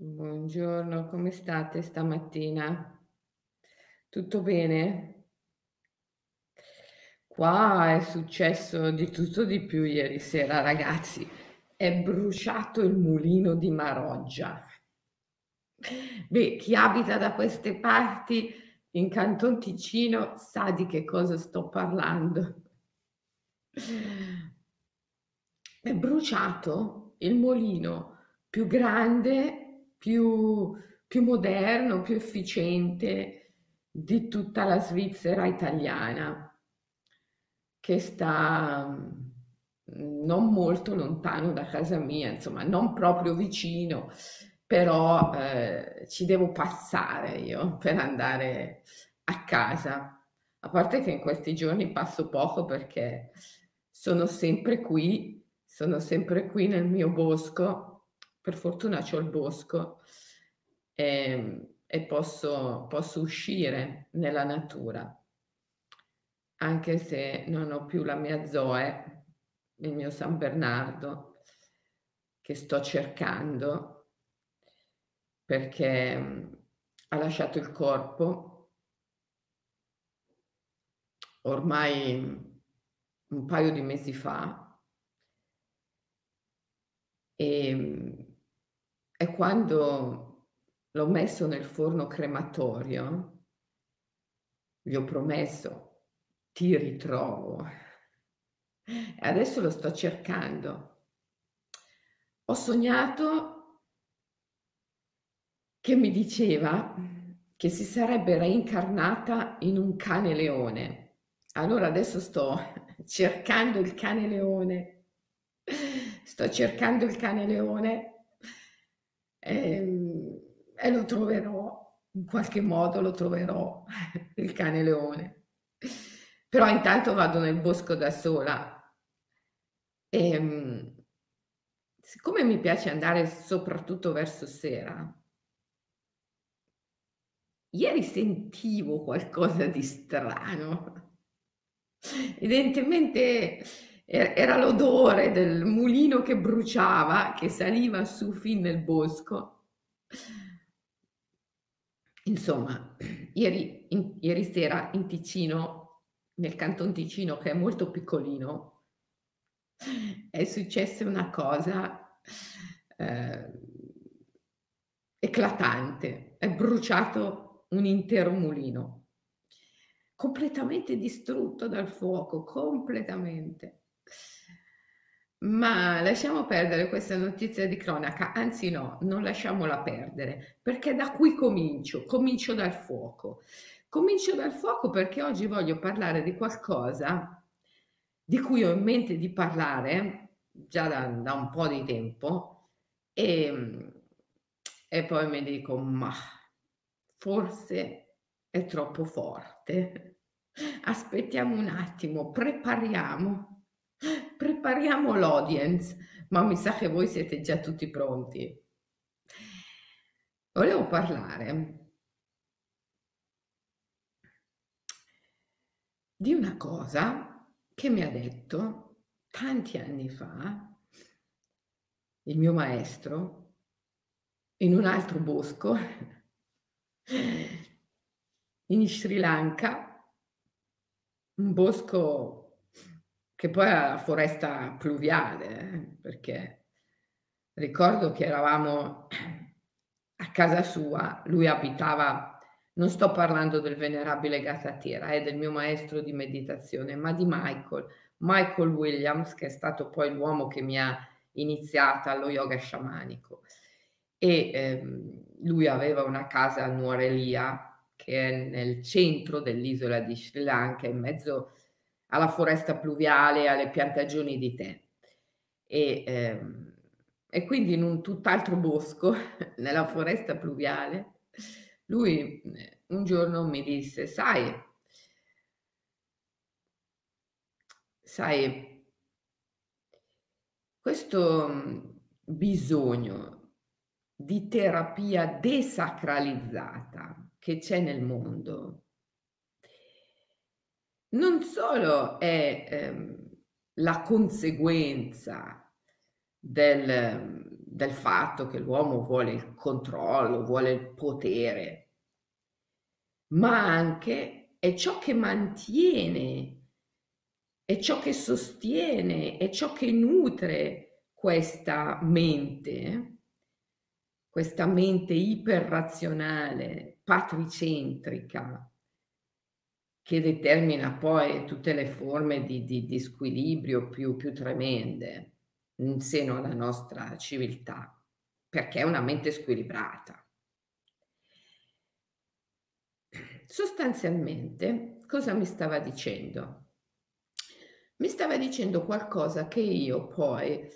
Buongiorno, come state stamattina? Tutto bene? Qua è successo di tutto di più ieri sera, ragazzi. È bruciato il mulino di Maroggia. Beh, chi abita da queste parti in Canton Ticino sa di che cosa sto parlando. È bruciato il mulino più grande, più moderno, più efficiente di tutta la Svizzera italiana, che sta non molto lontano da casa mia, insomma non proprio vicino, però ci devo passare io per andare a casa. A parte che in questi giorni passo poco perché sono sempre qui nel mio bosco, per fortuna c'ho il bosco e posso uscire nella natura, anche se non ho più la mia Zoe, il mio San Bernardo, che sto cercando perché ha lasciato il corpo ormai un paio di mesi fa, e quando l'ho messo nel forno crematorio gli ho promesso: ti ritrovo. E adesso lo sto cercando. Ho sognato che mi diceva che si sarebbe reincarnata in un cane leone. Allora adesso sto cercando il cane leone. Sto cercando il cane leone e lo troverò, in qualche modo lo troverò, il cane leone. Però intanto vado nel bosco da sola e, siccome mi piace andare soprattutto verso sera, ieri sentivo qualcosa di strano. Evidentemente era l'odore del mulino che bruciava, che saliva su fin nel bosco. Insomma, ieri sera in Ticino, nel Canton Ticino, che è molto piccolino, è successa una cosa eclatante. È bruciato un intero mulino, completamente distrutto dal fuoco, completamente. Ma lasciamo perdere questa notizia di cronaca, anzi no, non lasciamola perdere, perché da qui comincio dal fuoco. Comincio dal fuoco perché oggi voglio parlare di qualcosa di cui ho in mente di parlare già da un po' di tempo e poi mi dico: ma forse è troppo forte, aspettiamo un attimo, prepariamo l'audience, ma mi sa che voi siete già tutti pronti. Volevo parlare di una cosa che mi ha detto tanti anni fa il mio maestro in un altro bosco in Sri Lanka, un bosco che poi era la foresta pluviale, perché ricordo che eravamo a casa sua, lui abitava. Non sto parlando del venerabile Gatatera, del mio maestro di meditazione, ma di Michael Williams, che è stato poi l'uomo che mi ha iniziata allo yoga sciamanico. E lui aveva una casa a Nuorelia, che è nel centro dell'isola di Sri Lanka, in mezzo alla foresta pluviale, alle piantagioni di tè. E quindi in un tutt'altro bosco, nella foresta pluviale, lui un giorno mi disse: sai, questo bisogno di terapia desacralizzata che c'è nel mondo non solo è la conseguenza del fatto che l'uomo vuole il controllo, vuole il potere, ma anche è ciò che mantiene, è ciò che sostiene, è ciò che nutre questa mente iperrazionale, patricentrica, che determina poi tutte le forme di squilibrio più tremende in seno alla nostra civiltà, perché è una mente squilibrata. Sostanzialmente, cosa mi stava dicendo? Mi stava dicendo qualcosa che io poi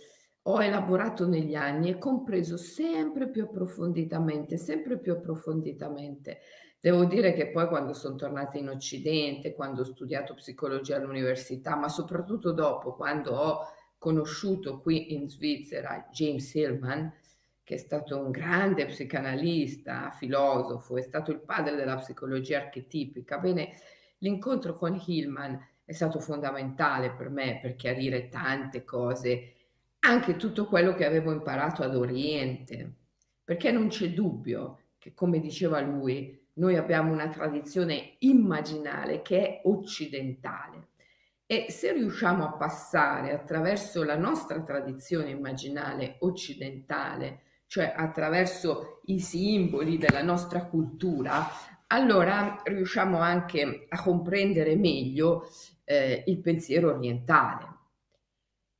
ho elaborato negli anni e compreso sempre più approfonditamente. Devo dire che poi quando sono tornata in Occidente, quando ho studiato psicologia all'università, ma soprattutto dopo, quando ho conosciuto qui in Svizzera James Hillman, che è stato un grande psicanalista, filosofo, è stato il padre della psicologia archetipica. Bene, l'incontro con Hillman è stato fondamentale per me per chiarire tante cose, anche tutto quello che avevo imparato ad Oriente, perché non c'è dubbio che, come diceva lui, noi abbiamo una tradizione immaginale che è occidentale, e se riusciamo a passare attraverso la nostra tradizione immaginale occidentale, cioè attraverso i simboli della nostra cultura, allora riusciamo anche a comprendere meglio il pensiero orientale,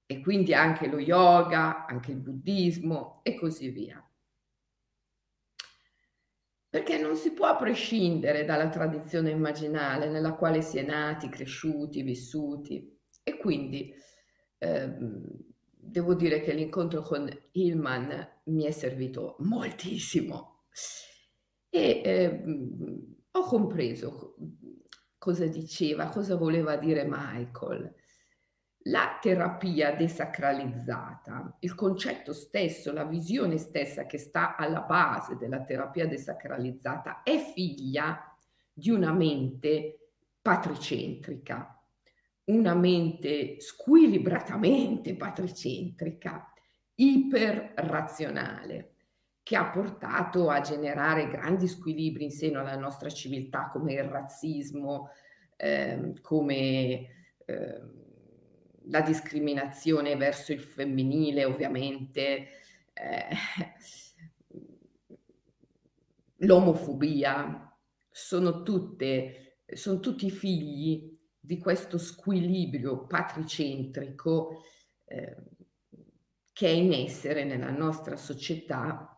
e quindi anche lo yoga, anche il buddismo e così via. Perché non si può prescindere dalla tradizione immaginale nella quale si è nati, cresciuti, vissuti. E quindi devo dire che l'incontro con Hillman mi è servito moltissimo. E ho compreso cosa diceva, cosa voleva dire Michael. La terapia desacralizzata, il concetto stesso, la visione stessa che sta alla base della terapia desacralizzata, è figlia di una mente patricentrica, una mente squilibratamente patricentrica, iperrazionale, che ha portato a generare grandi squilibri in seno alla nostra civiltà, come il razzismo, la discriminazione verso il femminile, ovviamente, l'omofobia, sono tutti figli di questo squilibrio patricentrico che è in essere nella nostra società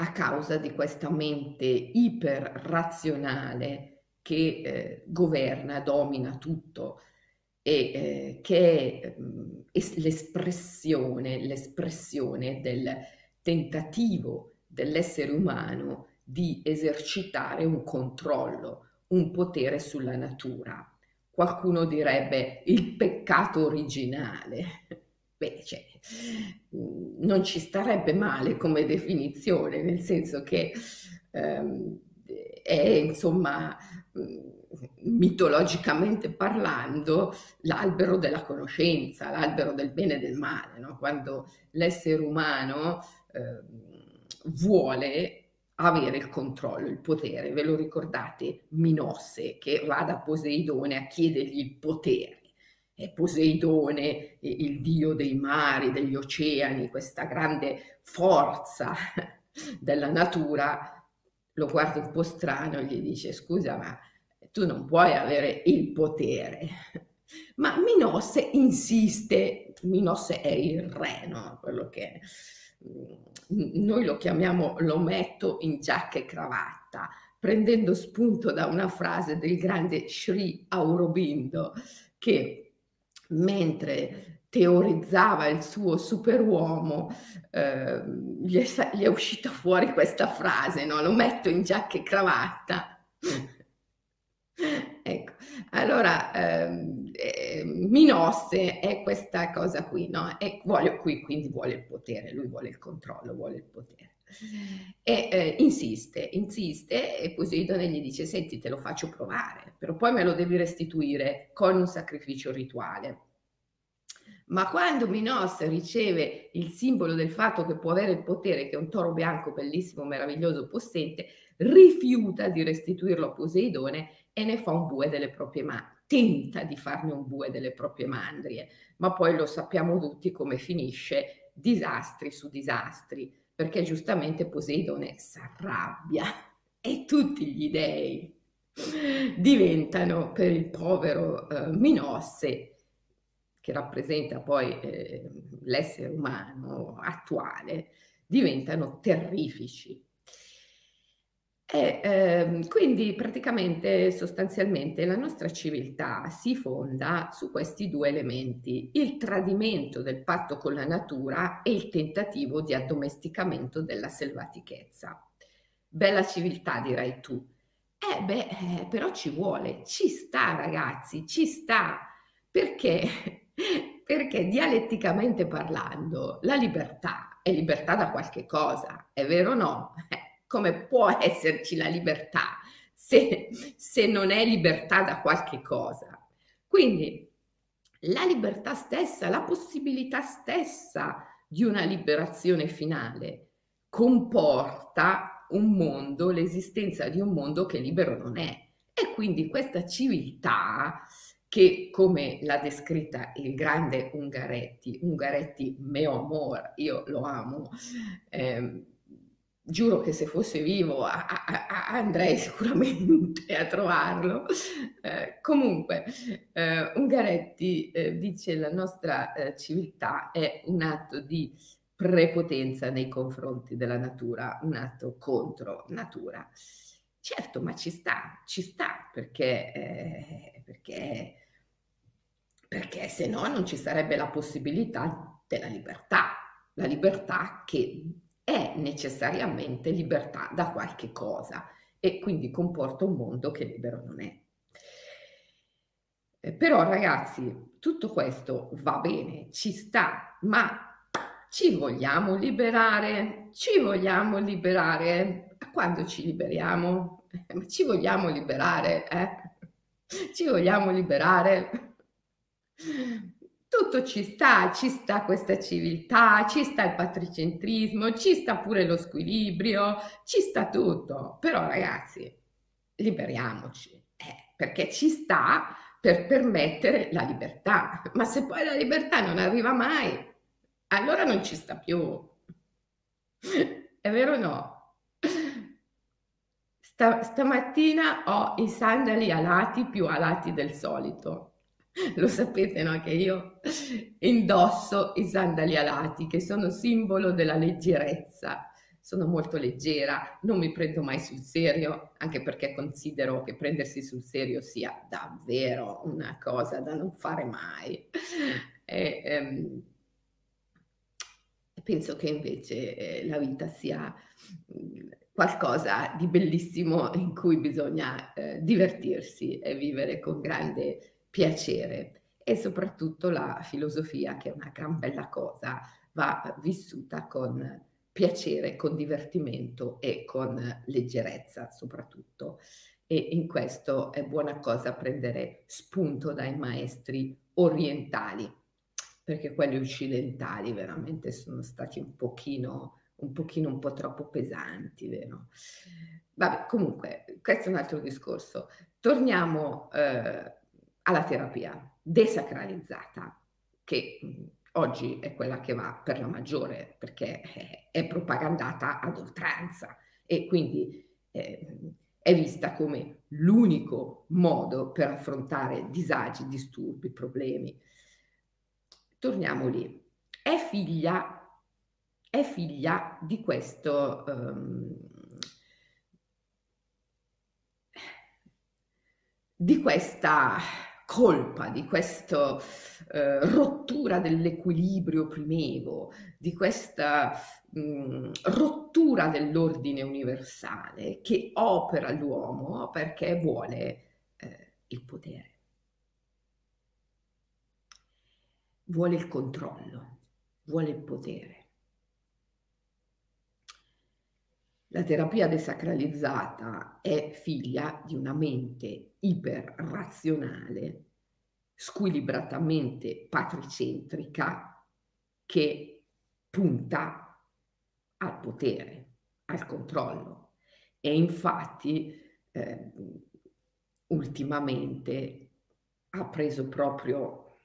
a causa di questa mente iperrazionale che governa, domina tutto, e che è l'espressione del tentativo dell'essere umano di esercitare un controllo, un potere sulla natura. Qualcuno direbbe il peccato originale. Beh, cioè, non ci starebbe male come definizione, nel senso che è, insomma, mitologicamente parlando, l'albero della conoscenza, l'albero del bene e del male, no? Quando l'essere umano vuole avere il controllo, il potere. Ve lo ricordate? Minosse che va da Poseidone a chiedergli il potere. E Poseidone, il dio dei mari, degli oceani, questa grande forza della natura, lo guarda un po' strano e gli dice: scusa, ma tu non puoi avere il potere. Ma Minosse insiste. Minosse è il re, no? Quello che noi lo chiamiamo l'ometto in giacca e cravatta, prendendo spunto da una frase del grande Sri Aurobindo, che mentre teorizzava il suo superuomo, gli è uscita fuori questa frase, no? Lo metto in giacca e cravatta. Ecco, allora Minosse è questa cosa qui, no? E quindi vuole il potere, lui vuole il controllo, vuole il potere. E insiste, e Poseidone gli dice: senti, te lo faccio provare, però poi me lo devi restituire con un sacrificio rituale. Ma quando Minos riceve il simbolo del fatto che può avere il potere, che è un toro bianco bellissimo, meraviglioso, possente, rifiuta di restituirlo a Poseidone e ne fa un bue delle proprie mani. Tenta di farne un bue delle proprie mandrie, ma poi lo sappiamo tutti come finisce: disastri su disastri, perché giustamente Poseidone s'arrabbia e tutti gli dei diventano per il povero Minosse, che rappresenta poi l'essere umano attuale, diventano terrifici. Quindi praticamente, sostanzialmente, la nostra civiltà si fonda su questi due elementi: il tradimento del patto con la natura e il tentativo di addomesticamento della selvatichezza. Bella civiltà, dirai tu. Però ci vuole, ci sta, ragazzi, ci sta, perché dialetticamente parlando la libertà è libertà da qualche cosa, è vero o no? Come può esserci la libertà se non è libertà da qualche cosa? Quindi la libertà stessa, la possibilità stessa di una liberazione finale comporta un mondo, l'esistenza di un mondo che libero non è. E quindi questa civiltà, che come l'ha descritta il grande Ungaretti, mio amor, io lo amo, giuro che se fosse vivo andrei sicuramente a trovarlo. Comunque, Ungaretti dice: la nostra civiltà è un atto di prepotenza nei confronti della natura, un atto contro natura. Certo, ma ci sta, perché se no non ci sarebbe la possibilità della libertà, la libertà che è necessariamente libertà da qualche cosa e quindi comporta un mondo che libero non è. Però ragazzi, tutto questo va bene, ci sta, ma ci vogliamo liberare. Quando ci liberiamo? Ci vogliamo liberare? Tutto ci sta questa civiltà, ci sta il patricentrismo, ci sta pure lo squilibrio, ci sta tutto. Però ragazzi, liberiamoci, perché ci sta per permettere la libertà. Ma se poi la libertà non arriva mai, allora non ci sta più. È vero o no? Stamattina ho i sandali alati, più alati del solito. Lo sapete, no? Che io indosso i sandali alati, che sono simbolo della leggerezza. Sono molto leggera, non mi prendo mai sul serio, anche perché considero che prendersi sul serio sia davvero una cosa da non fare mai. Penso che invece la vita sia qualcosa di bellissimo in cui bisogna divertirsi e vivere con grande piacere, e soprattutto la filosofia, che è una gran bella cosa, va vissuta con piacere, con divertimento e con leggerezza soprattutto, e in questo è buona cosa prendere spunto dai maestri orientali, perché quelli occidentali veramente sono stati un po' troppo pesanti, vero? Vabbè, comunque, questo è un altro discorso. Torniamo alla terapia desacralizzata, che oggi è quella che va per la maggiore, perché è propagandata ad oltranza e quindi è vista come l'unico modo per affrontare disagi, disturbi, problemi. Torniamo lì. È figlia di questo di questa colpa, di questa rottura dell'equilibrio primevo, di questa rottura dell'ordine universale che opera l'uomo perché vuole il potere, vuole il controllo, vuole il potere. La terapia desacralizzata è figlia di una mente iperrazionale squilibratamente patricentrica che punta al potere, al controllo. E infatti ultimamente ha preso proprio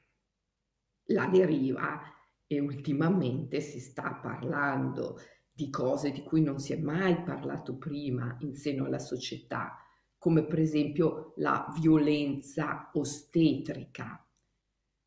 la deriva e ultimamente si sta parlando di cose di cui non si è mai parlato prima in seno alla società, come per esempio la violenza ostetrica.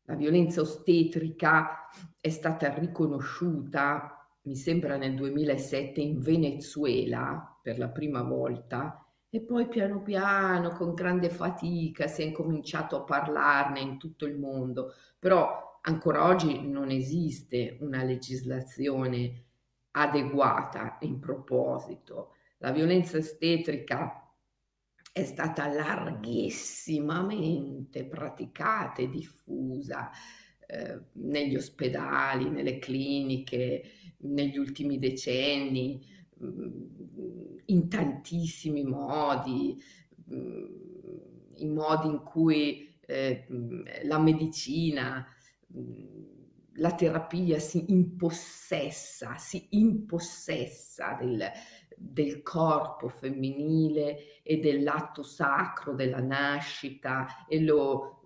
La violenza ostetrica è stata riconosciuta, mi sembra nel 2007, in Venezuela per la prima volta, e poi piano piano, con grande fatica, si è incominciato a parlarne in tutto il mondo. Però ancora oggi non esiste una legislazione adeguata in proposito. La violenza ostetrica è stata larghissimamente praticata e diffusa negli ospedali, nelle cliniche, negli ultimi decenni, in tantissimi modi, in modi in cui la medicina, la terapia si impossessa del corpo femminile e dell'atto sacro della nascita e lo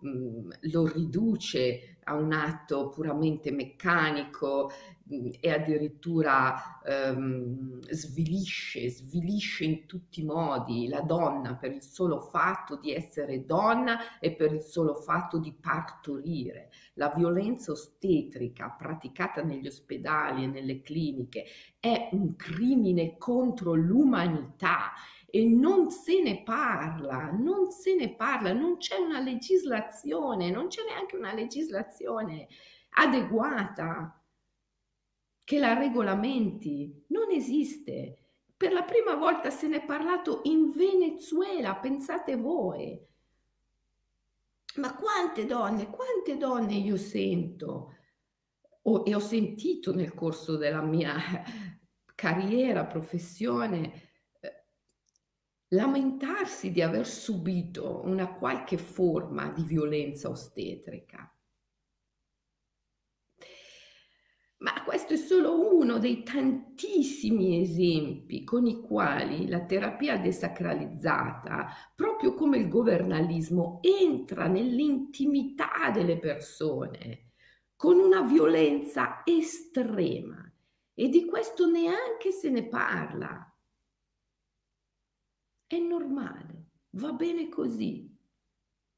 riduce a un atto puramente meccanico e addirittura svilisce in tutti i modi la donna per il solo fatto di essere donna e per il solo fatto di partorire. La violenza ostetrica praticata negli ospedali e nelle cliniche è un crimine contro l'umanità e non se ne parla, non c'è una legislazione, non c'è neanche una legislazione adeguata che la regolamenti, non esiste. Per la prima volta se ne è parlato in Venezuela, pensate voi. Ma quante donne io sento e ho sentito nel corso della mia carriera, professione, lamentarsi di aver subito una qualche forma di violenza ostetrica. Ma questo è solo uno dei tantissimi esempi con i quali la terapia desacralizzata, proprio come il governalismo, entra nell'intimità delle persone con una violenza estrema, e di questo neanche se ne parla. È normale, va bene così,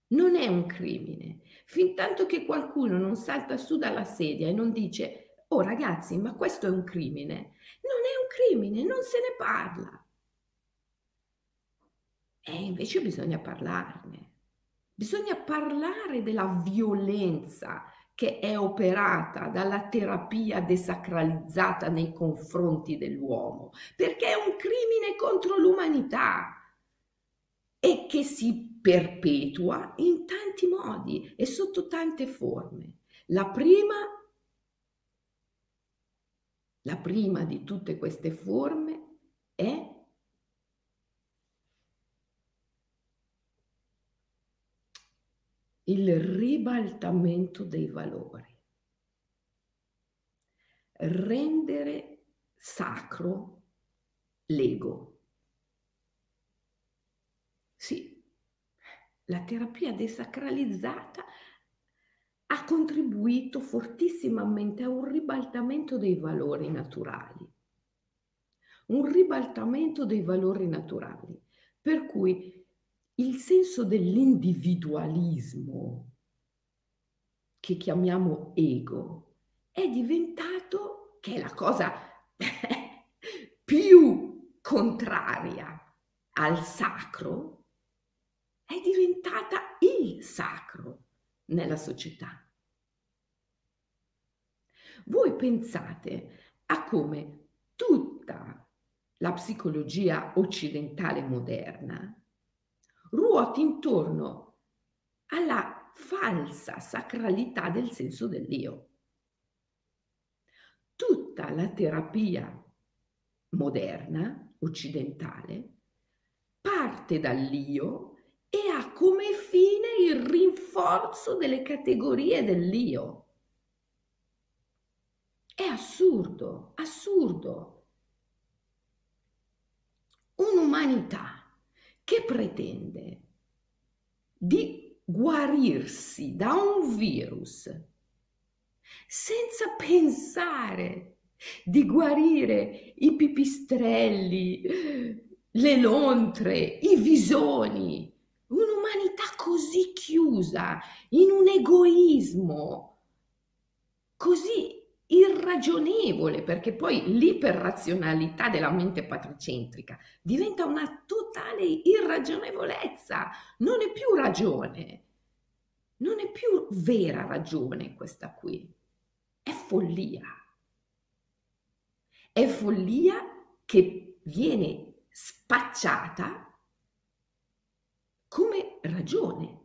non è un crimine. Fintanto che qualcuno non salta su dalla sedia e non dice: oh ragazzi, ma questo è un crimine, non è un crimine, non se ne parla. E invece bisogna parlarne, bisogna parlare della violenza che è operata dalla terapia desacralizzata nei confronti dell'uomo, perché è un crimine contro l'umanità e che si perpetua in tanti modi e sotto tante forme. La prima di tutte queste forme è il ribaltamento dei valori. Rendere sacro l'ego. Sì, la terapia desacralizzata ha contribuito fortissimamente a un ribaltamento dei valori naturali. Un ribaltamento dei valori naturali, per cui il senso dell'individualismo, che chiamiamo ego, è diventato, che è la cosa più contraria al sacro, è diventata il sacro nella società. Voi pensate a come tutta la psicologia occidentale moderna ruoti intorno alla falsa sacralità del senso dell'io. Tutta la terapia moderna, occidentale, parte dall'io e ha come fine il rinforzo delle categorie dell'io. È assurdo, assurdo. Un'umanità che pretende di guarirsi da un virus senza pensare di guarire i pipistrelli, le lontre, i visoni. Un'umanità così chiusa in un egoismo così irragionevole, perché poi l'iperrazionalità della mente patricentrica diventa una totale irragionevolezza, non è più ragione, non è più vera ragione questa qui, è follia. È follia che viene spacciata come ragione.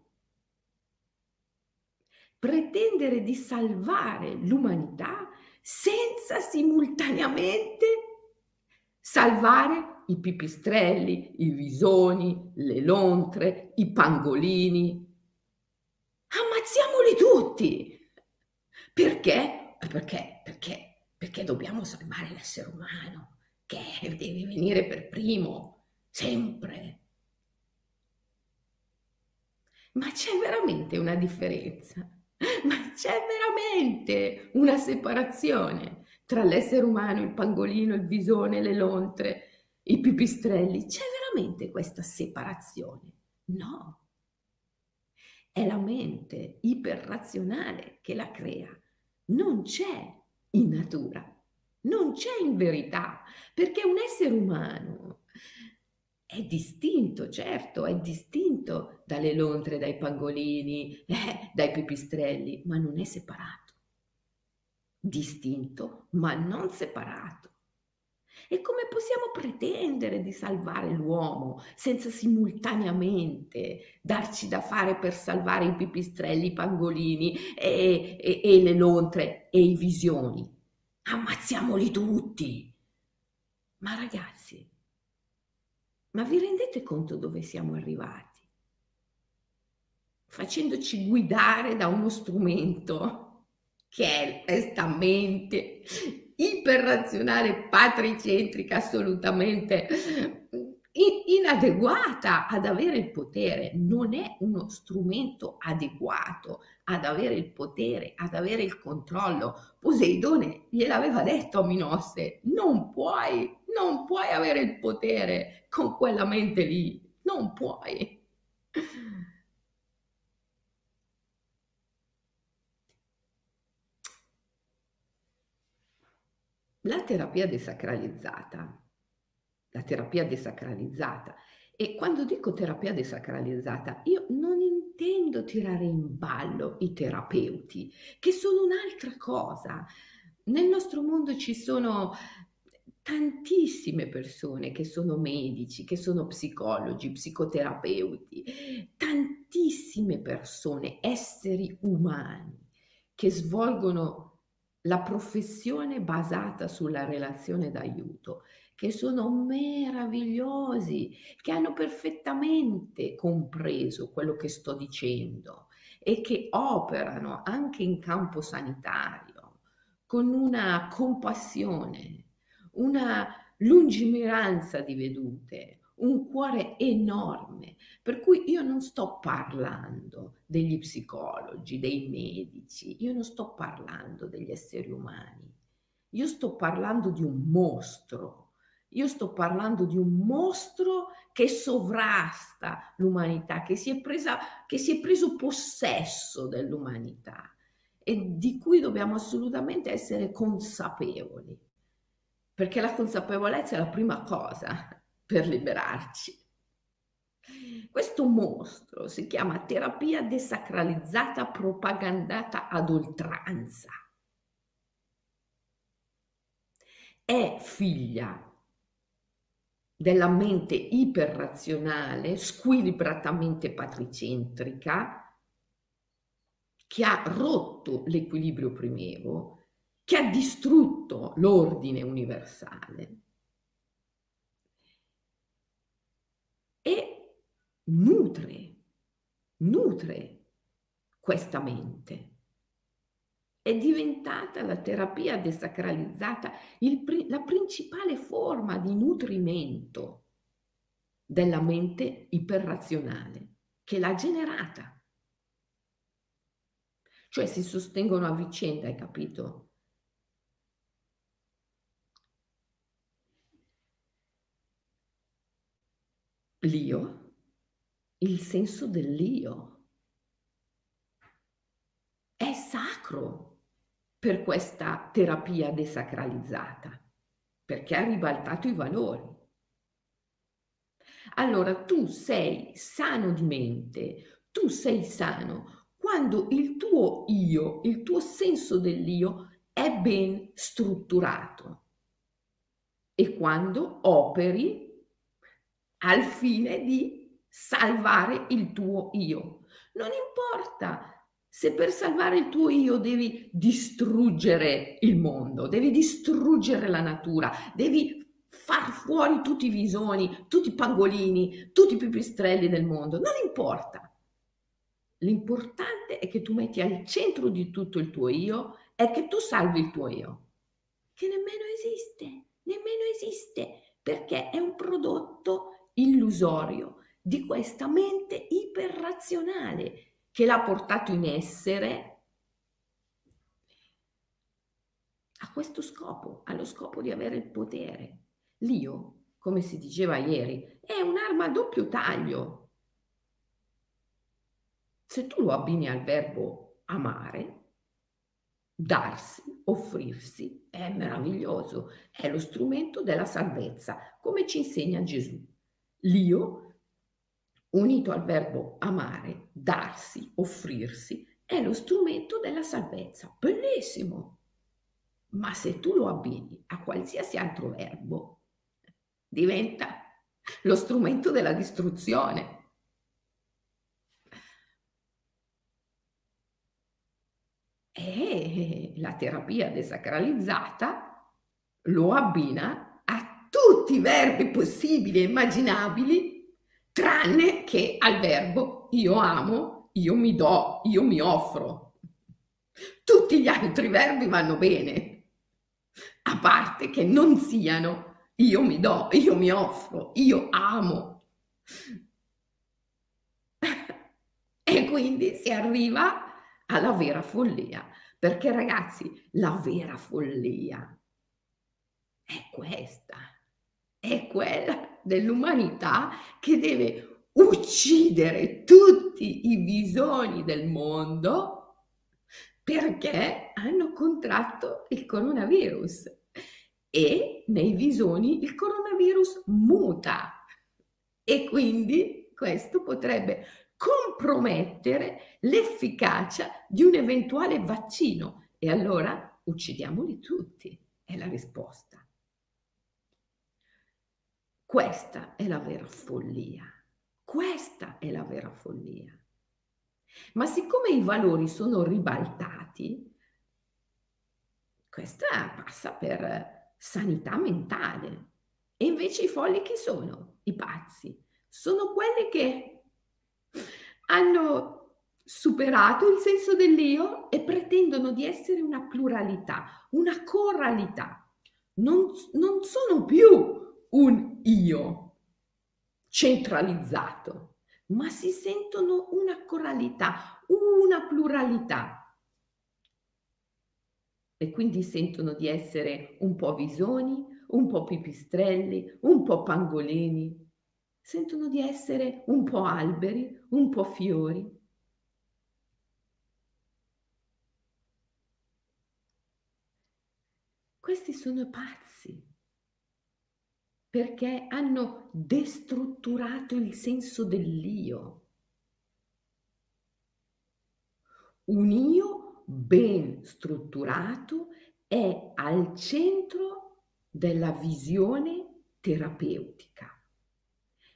Pretendere di salvare l'umanità senza simultaneamente salvare i pipistrelli, i visoni, le lontre, i pangolini. Ammazziamoli tutti! Perché? Perché dobbiamo salvare l'essere umano che deve venire per primo, sempre. Ma c'è veramente una differenza? Ma c'è veramente una separazione tra l'essere umano, il pangolino, il visone, le lontre, i pipistrelli? C'è veramente questa separazione? No. È la mente iperrazionale che la crea. Non c'è in natura, non c'è in verità, perché un essere umano è distinto, certo, è distinto dalle lontre, dai pangolini, dai pipistrelli, ma non è separato. Distinto, ma non separato. E come possiamo pretendere di salvare l'uomo senza simultaneamente darci da fare per salvare i pipistrelli, i pangolini e le lontre e i visioni? Ammazziamoli tutti! Ma ragazzi, ma vi rendete conto dove siamo arrivati? Facendoci guidare da uno strumento che è questa mente iperrazionale, patricentrica, assolutamente inadeguata ad avere il potere. Non è uno strumento adeguato ad avere il potere, ad avere il controllo. Poseidone gliel'aveva detto a Minosse: non puoi avere il potere con quella mente lì, non puoi. La terapia desacralizzata, e quando dico terapia desacralizzata io non intendo tirare in ballo i terapeuti, che sono un'altra cosa. Nel nostro mondo ci sono tantissime persone che sono medici, che sono psicologi, psicoterapeuti, tantissime persone, esseri umani, che svolgono la professione basata sulla relazione d'aiuto, che sono meravigliosi, che hanno perfettamente compreso quello che sto dicendo e che operano anche in campo sanitario con una compassione, una lungimiranza di vedute, un cuore enorme, per cui io non sto parlando degli psicologi, dei medici, io non sto parlando degli esseri umani, io sto parlando di un mostro, io sto parlando di un mostro che sovrasta l'umanità, che si è preso possesso dell'umanità e di cui dobbiamo assolutamente essere consapevoli, perché la consapevolezza è la prima cosa per liberarci. Questo mostro si chiama terapia desacralizzata, propagandata ad oltranza. È figlia della mente iperrazionale, squilibratamente patricentrica, che ha rotto l'equilibrio primevo, che ha distrutto l'ordine universale. Nutre nutre questa mente. È diventata la terapia desacralizzata la principale forma di nutrimento della mente iperrazionale che l'ha generata. Cioè si sostengono a vicenda, hai capito? L'io, il senso dell'io, è sacro per questa terapia desacralizzata, perché ha ribaltato i valori. Allora tu sei sano di mente, tu sei sano quando il tuo io, il tuo senso dell'io è ben strutturato e quando operi al fine di salvare il tuo io. Non importa se per salvare il tuo io devi distruggere il mondo, devi distruggere la natura, devi far fuori tutti i visoni, tutti i pangolini, tutti i pipistrelli del mondo, non importa. L'importante è che tu metti al centro di tutto il tuo io e che tu salvi il tuo io, che nemmeno esiste, perché è un prodotto illusorio di questa mente iperrazionale che l'ha portato in essere a questo scopo, allo scopo di avere il potere. L'io, come si diceva ieri, è un'arma a doppio taglio. Se tu lo abbini al verbo amare, darsi, offrirsi, è meraviglioso, è lo strumento della salvezza, come ci insegna Gesù. L'io, unito al verbo amare, darsi, offrirsi, è lo strumento della salvezza. Bellissimo! Ma se tu lo abbini a qualsiasi altro verbo, diventa lo strumento della distruzione. E la terapia desacralizzata lo abbina a tutti i verbi possibili e immaginabili, tranne che al verbo io amo, io mi do, io mi offro. Tutti gli altri verbi vanno bene, a parte che non siano io mi do, io mi offro, io amo. E quindi si arriva alla vera follia, perché ragazzi, la vera follia è questa. È quella dell'umanità che deve uccidere tutti i bisogni del mondo perché hanno contratto il coronavirus e nei bisogni il coronavirus muta e quindi questo potrebbe compromettere l'efficacia di un eventuale vaccino e allora uccidiamoli tutti, è la risposta. Questa è la vera follia, questa è la vera follia. Ma siccome i valori sono ribaltati, questa passa per sanità mentale. E invece i folli chi sono? I pazzi. Sono quelli che hanno superato il senso dell'io e pretendono di essere una pluralità, una coralità. Non sono più un io centralizzato, ma si sentono una coralità, una pluralità e quindi sentono di essere un po' visoni, un po' pipistrelli, un po' pangolini, sentono di essere un po' alberi, un po' fiori. Questi sono pazzi, perché hanno destrutturato il senso dell'io. Un io ben strutturato è al centro della visione terapeutica.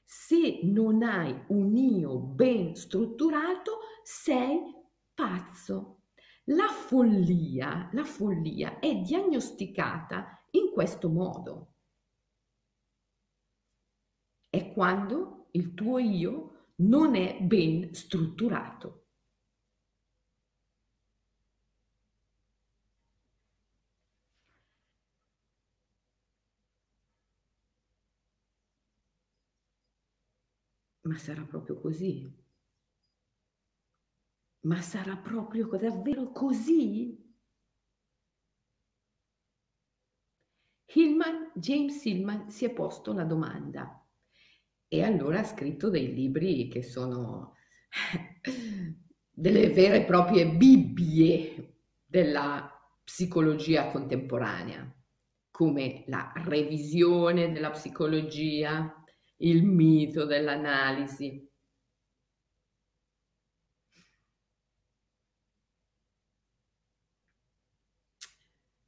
Se non hai un io ben strutturato, sei pazzo. La follia è diagnosticata in questo modo. È quando il tuo io non è ben strutturato. Ma sarà proprio così? Ma sarà proprio davvero così? James Hillman si è posto la domanda e allora ha scritto dei libri che sono delle vere e proprie bibbie della psicologia contemporanea, come la revisione della psicologia, il mito dell'analisi.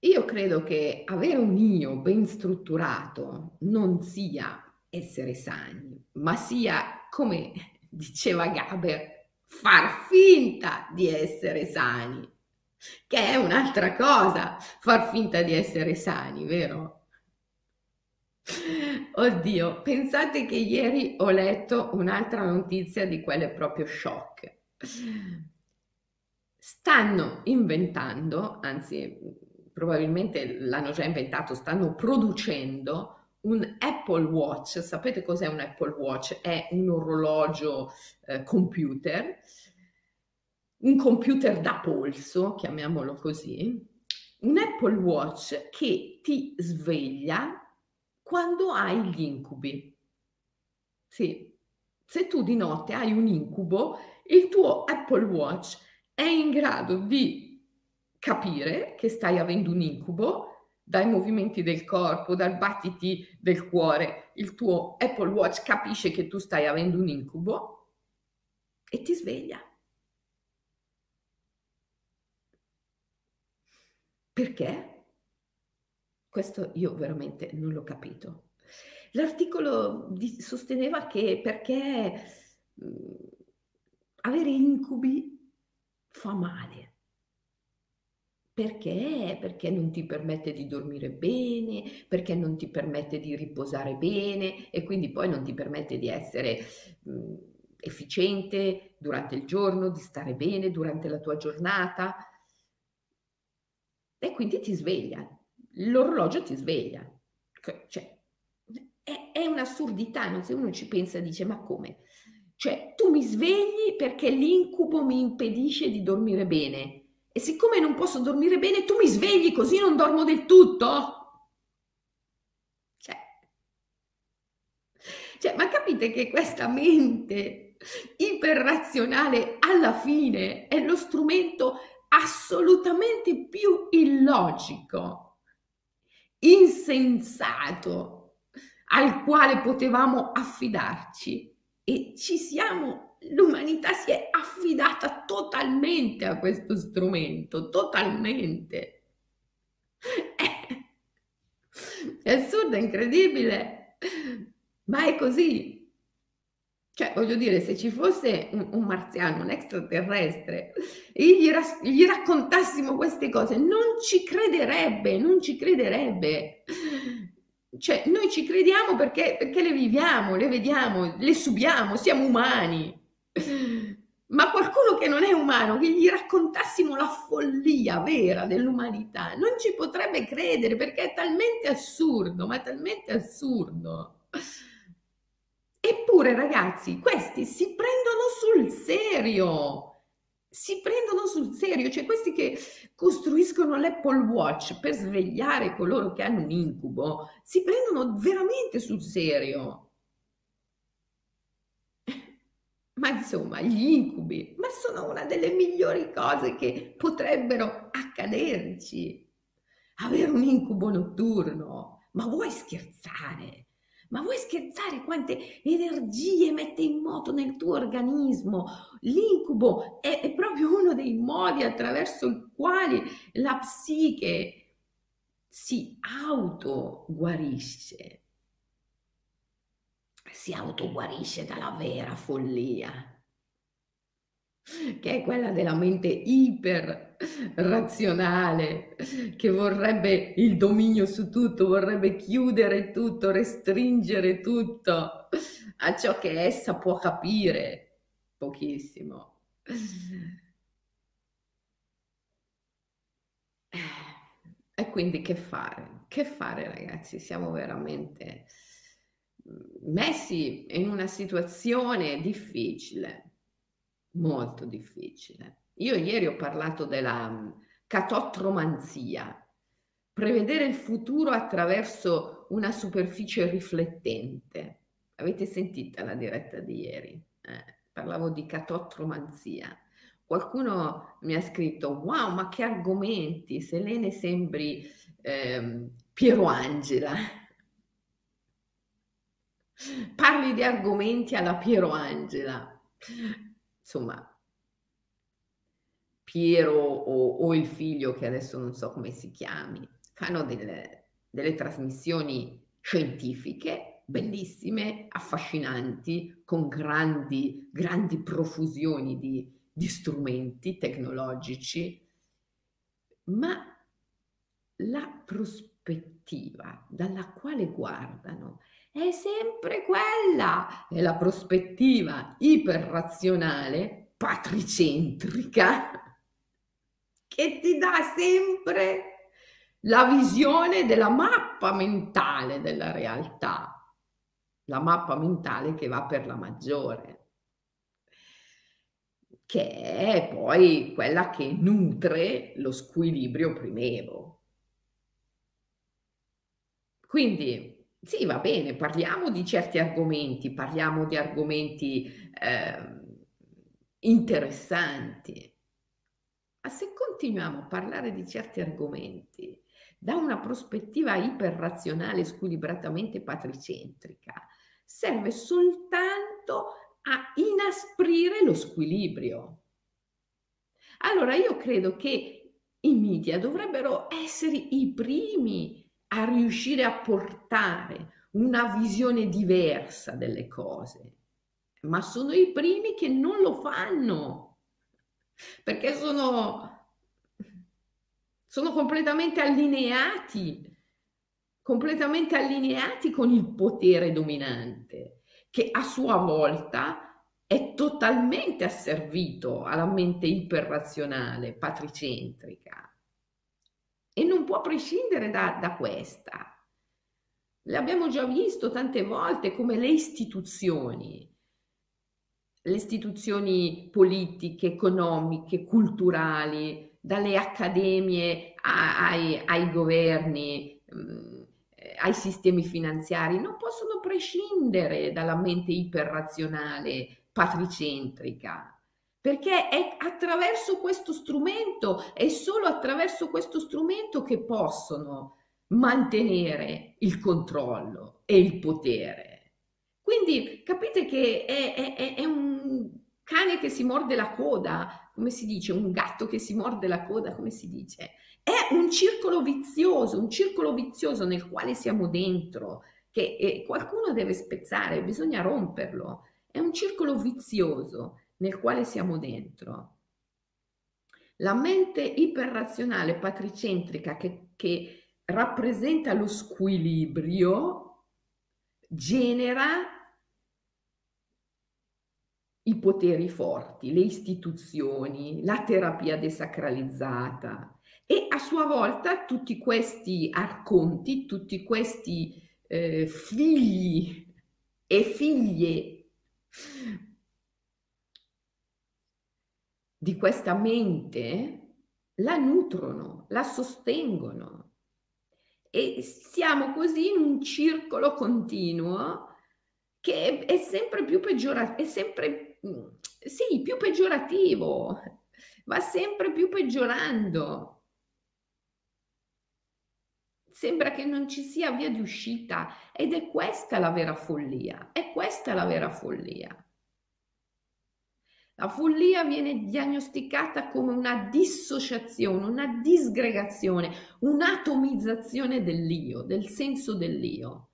Io credo che avere un io ben strutturato non sia essere sani, ma sia, come diceva Gaber, far finta di essere sani, che è un'altra cosa, far finta di essere sani, vero? Oddio, pensate che ieri ho letto un'altra notizia di quelle proprio shock. Stanno inventando, anzi probabilmente l'hanno già inventato, stanno producendo un Apple Watch. Sapete cos'è un Apple Watch? È un orologio computer, un computer da polso, chiamiamolo così, un Apple Watch che ti sveglia quando hai gli incubi. Sì, se tu di notte hai un incubo, il tuo Apple Watch è in grado di capire che stai avendo un incubo dai movimenti del corpo, dal battiti del cuore. Il tuo Apple Watch capisce che tu stai avendo un incubo e ti sveglia. Perché? Questo io veramente non l'ho capito. L'articolo sosteneva che perché avere incubi fa male. Perché? Perché non ti permette di dormire bene, perché non ti permette di riposare bene e quindi poi non ti permette di essere efficiente durante il giorno, di stare bene durante la tua giornata e quindi ti sveglia. L'orologio ti sveglia, cioè è un'assurdità, no? Se uno ci pensa dice ma come? Cioè tu mi svegli perché l'incubo mi impedisce di dormire bene e siccome non posso dormire bene tu mi svegli così non dormo del tutto? Cioè ma capite che questa mente iperrazionale alla fine è lo strumento assolutamente più illogico, insensato, al quale potevamo affidarci e ci siamo, l'umanità si è affidata totalmente a questo strumento, totalmente. È assurdo, è incredibile, ma è così. Cioè, voglio dire, se ci fosse un marziano, un extraterrestre, e gli raccontassimo queste cose, non ci crederebbe, non ci crederebbe. Cioè, noi ci crediamo perché le viviamo, le vediamo, le subiamo, siamo umani. Ma qualcuno che non è umano, che gli raccontassimo la follia vera dell'umanità, non ci potrebbe credere perché è talmente assurdo, ma è talmente assurdo. Eppure ragazzi, questi si prendono sul serio, cioè questi che costruiscono l'Apple Watch per svegliare coloro che hanno un incubo, si prendono veramente sul serio. Ma insomma, gli incubi, ma sono una delle migliori cose che potrebbero accaderci. Avere un incubo notturno, ma vuoi scherzare? Ma vuoi scherzare quante energie mette in moto nel tuo organismo? L'incubo è proprio uno dei modi attraverso i quali la psiche si autoguarisce. Si autoguarisce dalla vera follia, che è quella della mente iperrazionale che vorrebbe il dominio su tutto, vorrebbe chiudere tutto, restringere tutto, a ciò che essa può capire, pochissimo. E quindi che fare? Che fare, ragazzi? Siamo veramente messi in una situazione difficile, molto difficile. Io ieri ho parlato della catottromanzia, prevedere il futuro attraverso una superficie riflettente. Avete sentita la diretta di ieri? Parlavo di catottromanzia. Qualcuno mi ha scritto: wow, ma che argomenti, Selene, sembri Piero Angela. Parli di argomenti alla Piero Angela. Insomma, Piero o il figlio, che adesso non so come si chiami, fanno delle trasmissioni scientifiche bellissime, affascinanti, con grandi profusioni di strumenti tecnologici, ma la prospettiva dalla quale guardano è sempre quella, è la prospettiva iperrazionale, patricentrica, che ti dà sempre la visione della mappa mentale della realtà, la mappa mentale che va per la maggiore, che è poi quella che nutre lo squilibrio primevo. Quindi sì, va bene, parliamo di certi argomenti, parliamo di argomenti interessanti, ma se continuiamo a parlare di certi argomenti da una prospettiva iperrazionale squilibratamente patricentrica, serve soltanto a inasprire lo squilibrio. Allora io credo che i media dovrebbero essere i primi a riuscire a portare una visione diversa delle cose, ma sono i primi che non lo fanno, perché sono completamente allineati con il potere dominante, che a sua volta è totalmente asservito alla mente iperrazionale, patricentrica, e non può prescindere da questa. L'abbiamo già visto tante volte come le istituzioni politiche, economiche, culturali, dalle accademie ai governi, ai sistemi finanziari, non possono prescindere dalla mente iperrazionale patricentrica, perché è attraverso questo strumento, è solo attraverso questo strumento che possono mantenere il controllo e il potere. Quindi capite che è un cane che si morde la coda, come si dice, un gatto che si morde la coda, come si dice. È un circolo vizioso nel quale siamo dentro, che qualcuno deve spezzare, bisogna romperlo. È un circolo vizioso nel quale siamo dentro. La mente iperrazionale patricentrica che rappresenta lo squilibrio genera i poteri forti, le istituzioni, la terapia desacralizzata, e a sua volta tutti questi arconti, tutti questi figli e figlie di questa mente la nutrono, la sostengono, e siamo così in un circolo continuo che è sempre più peggiorativo, va sempre più peggiorando. Sembra che non ci sia via di uscita, ed è questa la vera follia, La follia viene diagnosticata come una dissociazione, una disgregazione, un'atomizzazione dell'io, del senso dell'io.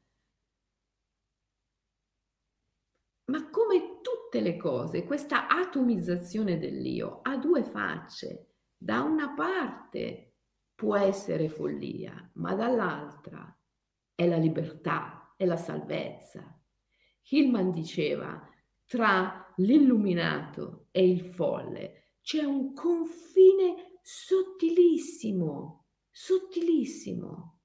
Ma come tutte le cose, questa atomizzazione dell'io ha due facce. Da una parte può essere follia, ma dall'altra è la libertà, è la salvezza. Hillman diceva: tra l'illuminato e il folle c'è un confine sottilissimo, sottilissimo.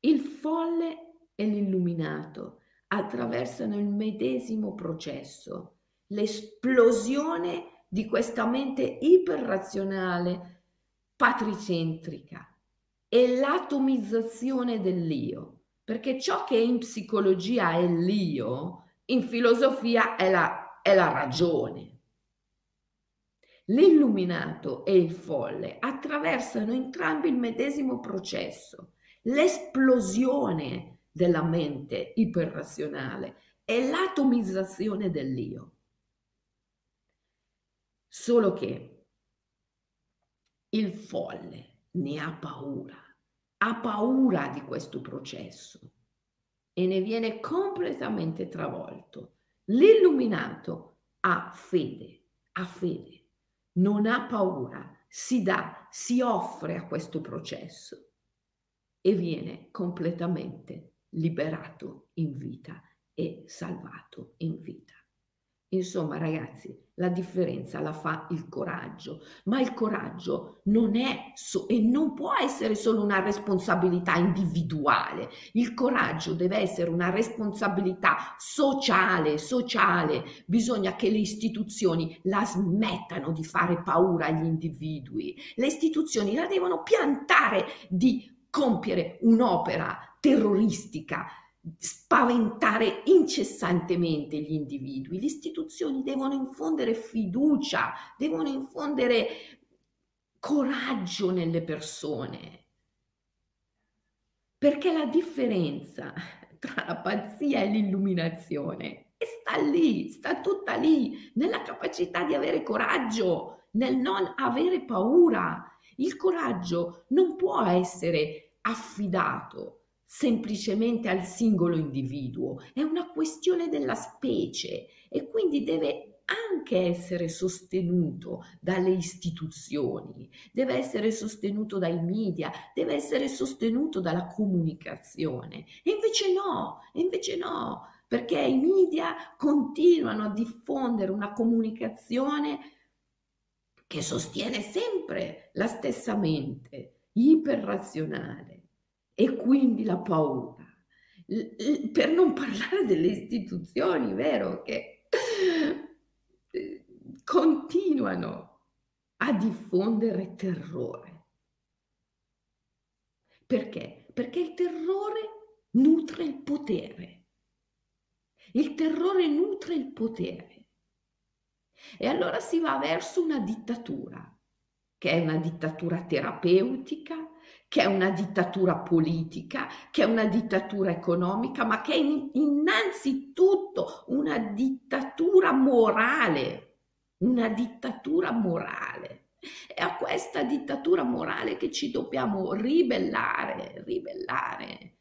Il folle e l'illuminato attraversano il medesimo processo, l'esplosione di questa mente iperrazionale, patricentrica, e l'atomizzazione dell'io, perché ciò che in psicologia è l'io, in filosofia è la ragione. L'illuminato e il folle attraversano entrambi il medesimo processo, l'esplosione della mente iperrazionale e l'atomizzazione dell'io. Solo che il folle ne ha paura di questo processo e ne viene completamente travolto. L'illuminato ha fede, non ha paura, si dà, si offre a questo processo e viene completamente liberato in vita e salvato in vita. Insomma, ragazzi, la differenza la fa il coraggio, ma il coraggio non è e non può essere solo una responsabilità individuale. Il coraggio deve essere una responsabilità sociale, sociale. Bisogna che le istituzioni la smettano di fare paura agli individui. Le istituzioni la devono piantare di compiere un'opera terroristica, spaventare incessantemente gli individui. Le istituzioni devono infondere fiducia, devono infondere coraggio nelle persone, perché la differenza tra la pazzia e l'illuminazione sta lì, sta tutta lì, nella capacità di avere coraggio, nel non avere paura. Il coraggio non può essere affidato semplicemente al singolo individuo, è una questione della specie e quindi deve anche essere sostenuto dalle istituzioni, deve essere sostenuto dai media, deve essere sostenuto dalla comunicazione. E invece no, perché i media continuano a diffondere una comunicazione che sostiene sempre la stessa mente iperrazionale. E quindi la paura, per non parlare delle istituzioni, vero, che continuano a diffondere terrore. Perché? Perché il terrore nutre il potere. Il terrore nutre il potere. E allora si va verso una dittatura, che è una dittatura terapeutica, che è una dittatura politica, che è una dittatura economica, ma che è innanzitutto una dittatura morale, una dittatura morale. È a questa dittatura morale che ci dobbiamo ribellare, ribellare.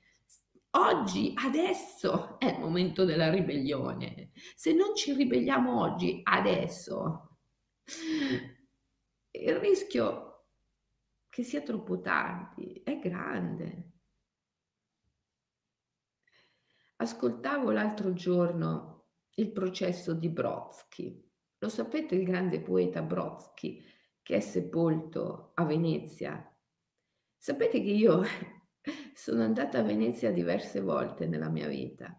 Oggi, adesso, è il momento della ribellione. Se non ci ribelliamo oggi, adesso, il rischio che sia troppo tardi è grande. Ascoltavo l'altro giorno il processo di Brodsky. Lo sapete, il grande poeta Brodsky, che è sepolto a Venezia? Sapete che io sono andata a Venezia diverse volte nella mia vita,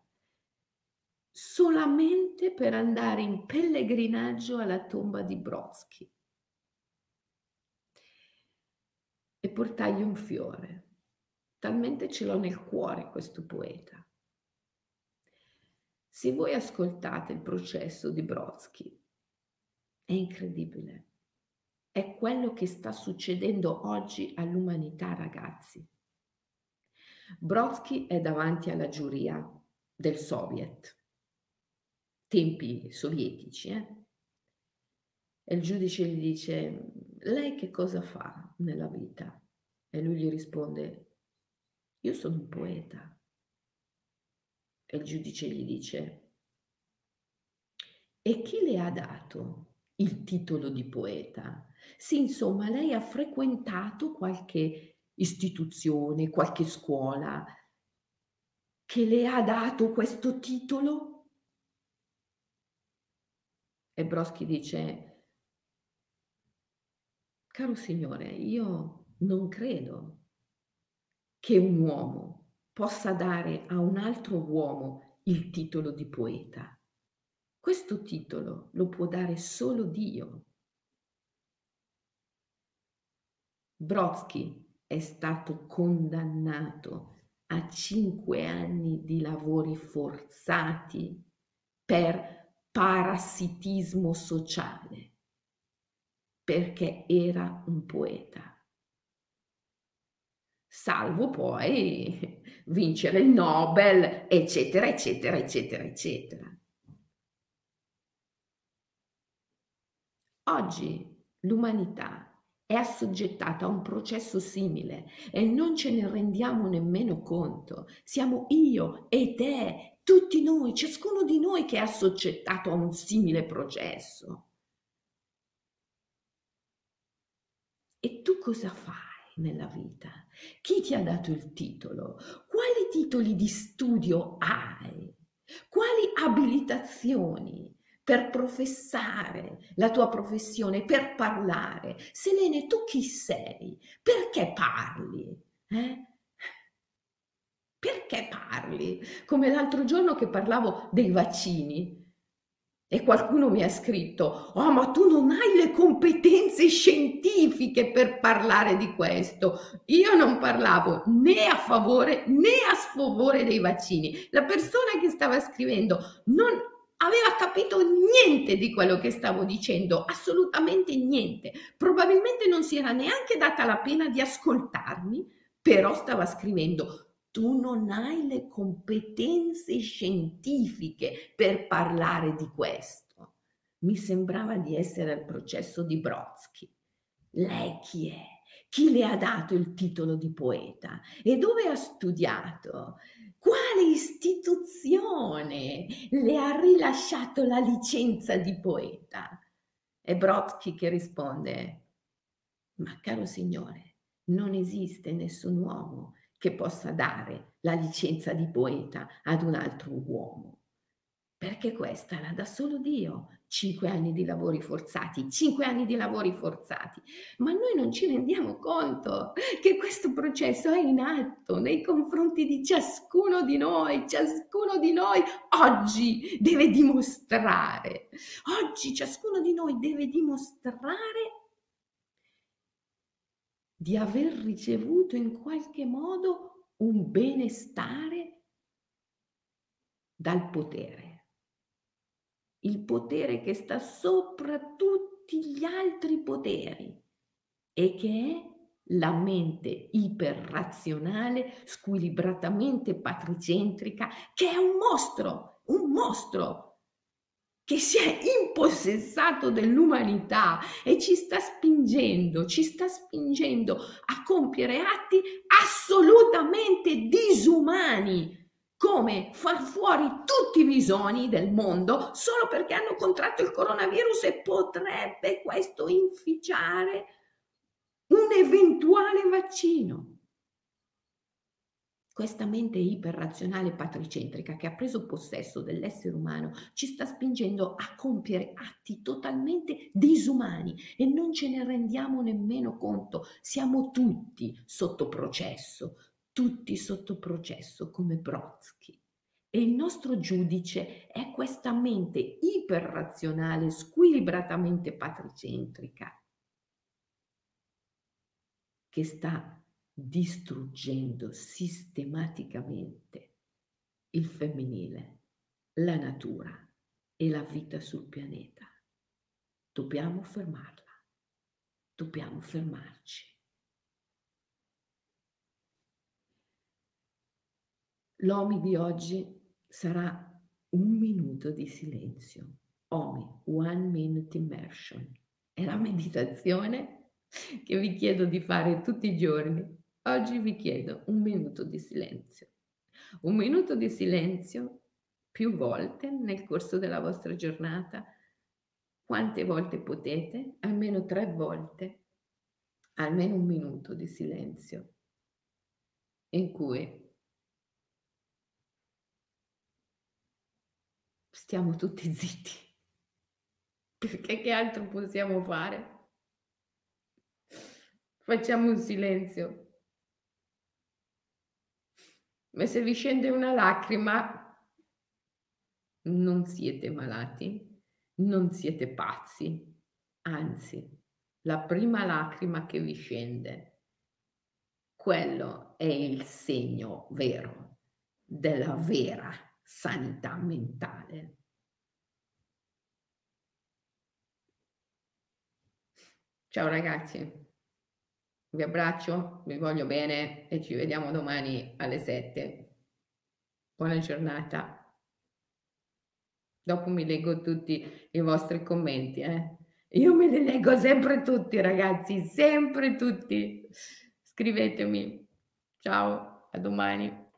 solamente per andare in pellegrinaggio alla tomba di Brodsky. E portargli un fiore, talmente ce l'ho nel cuore questo poeta. Se voi ascoltate il processo di Brodsky, è incredibile, è quello che sta succedendo oggi all'umanità, ragazzi. Brodsky è davanti alla giuria del Soviet, tempi sovietici, e il giudice gli dice: lei che cosa fa nella vita? E lui gli risponde: io sono un poeta. E il giudice gli dice: e chi le ha dato il titolo di poeta? Sì, insomma, lei ha frequentato qualche istituzione, qualche scuola che le ha dato questo titolo? E Brodsky dice: caro signore, io non credo che un uomo possa dare a un altro uomo il titolo di poeta. Questo titolo lo può dare solo Dio. Brodsky è stato condannato a 5 anni di lavori forzati per parassitismo sociale, perché era un poeta. Salvo poi vincere il Nobel, eccetera, eccetera, eccetera, eccetera. Oggi l'umanità è assoggettata a un processo simile e non ce ne rendiamo nemmeno conto. Siamo io e te, tutti noi, ciascuno di noi che è assoggettato a un simile processo. E tu cosa fai nella vita? Chi ti ha dato il titolo? Quali titoli di studio hai? Quali abilitazioni per professare la tua professione, per parlare? Selene, tu chi sei? Perché parli? Perché parli? Come l'altro giorno che parlavo dei vaccini e qualcuno mi ha scritto: oh, ma tu non hai le competenze scientifiche per parlare di questo. Io non parlavo né a favore né a sfavore dei vaccini. La persona che stava scrivendo non aveva capito niente di quello che stavo dicendo, assolutamente niente. Probabilmente non si era neanche data la pena di ascoltarmi, però stava scrivendo: tu non hai le competenze scientifiche per parlare di questo. Mi sembrava di essere al processo di Brodsky. Lei chi è? Chi le ha dato il titolo di poeta? E dove ha studiato? Quale istituzione le ha rilasciato la licenza di poeta? E Brodsky che risponde: ma caro signore, non esiste nessun uomo che possa dare la licenza di poeta ad un altro uomo, perché questa la dà solo Dio. 5 anni di lavori forzati, 5 anni di lavori forzati, ma noi non ci rendiamo conto che questo processo è in atto nei confronti di ciascuno di noi. Ciascuno di noi oggi deve dimostrare, oggi ciascuno di noi deve dimostrare di aver ricevuto in qualche modo un benestare dal potere. Il potere che sta sopra tutti gli altri poteri e che è la mente iperrazionale, squilibratamente patricentrica, che è un mostro che si è impossessato dell'umanità e ci sta spingendo a compiere atti assolutamente disumani, come far fuori tutti i visoni del mondo solo perché hanno contratto il coronavirus e potrebbe questo inficiare un eventuale vaccino. Questa mente iperrazionale patricentrica che ha preso possesso dell'essere umano ci sta spingendo a compiere atti totalmente disumani e non ce ne rendiamo nemmeno conto. Siamo tutti sotto processo come Brodsky. E il nostro giudice è questa mente iperrazionale, squilibratamente patricentrica, che sta distruggendo sistematicamente il femminile, la natura e la vita sul pianeta. Dobbiamo fermarla, dobbiamo fermarci. L'OMI di oggi sarà 1 minuto di silenzio. OMI, 1 minute immersion, è la meditazione che vi chiedo di fare tutti i giorni. Oggi vi chiedo 1 minuto di silenzio. 1 minuto di silenzio più volte nel corso della vostra giornata, quante volte potete, almeno 3 volte, almeno 1 minuto di silenzio in cui stiamo tutti zitti Perché che altro possiamo fare? Facciamo un silenzio. Ma se vi scende una lacrima, non siete malati, non siete pazzi. Anzi, la prima lacrima che vi scende, quello è il segno vero della vera sanità mentale. Ciao ragazzi, vi abbraccio, vi voglio bene e ci vediamo domani alle 7. Buona giornata. Dopo mi leggo tutti i vostri commenti, eh? Io me li leggo sempre tutti, ragazzi, sempre tutti. Scrivetemi. Ciao, a domani.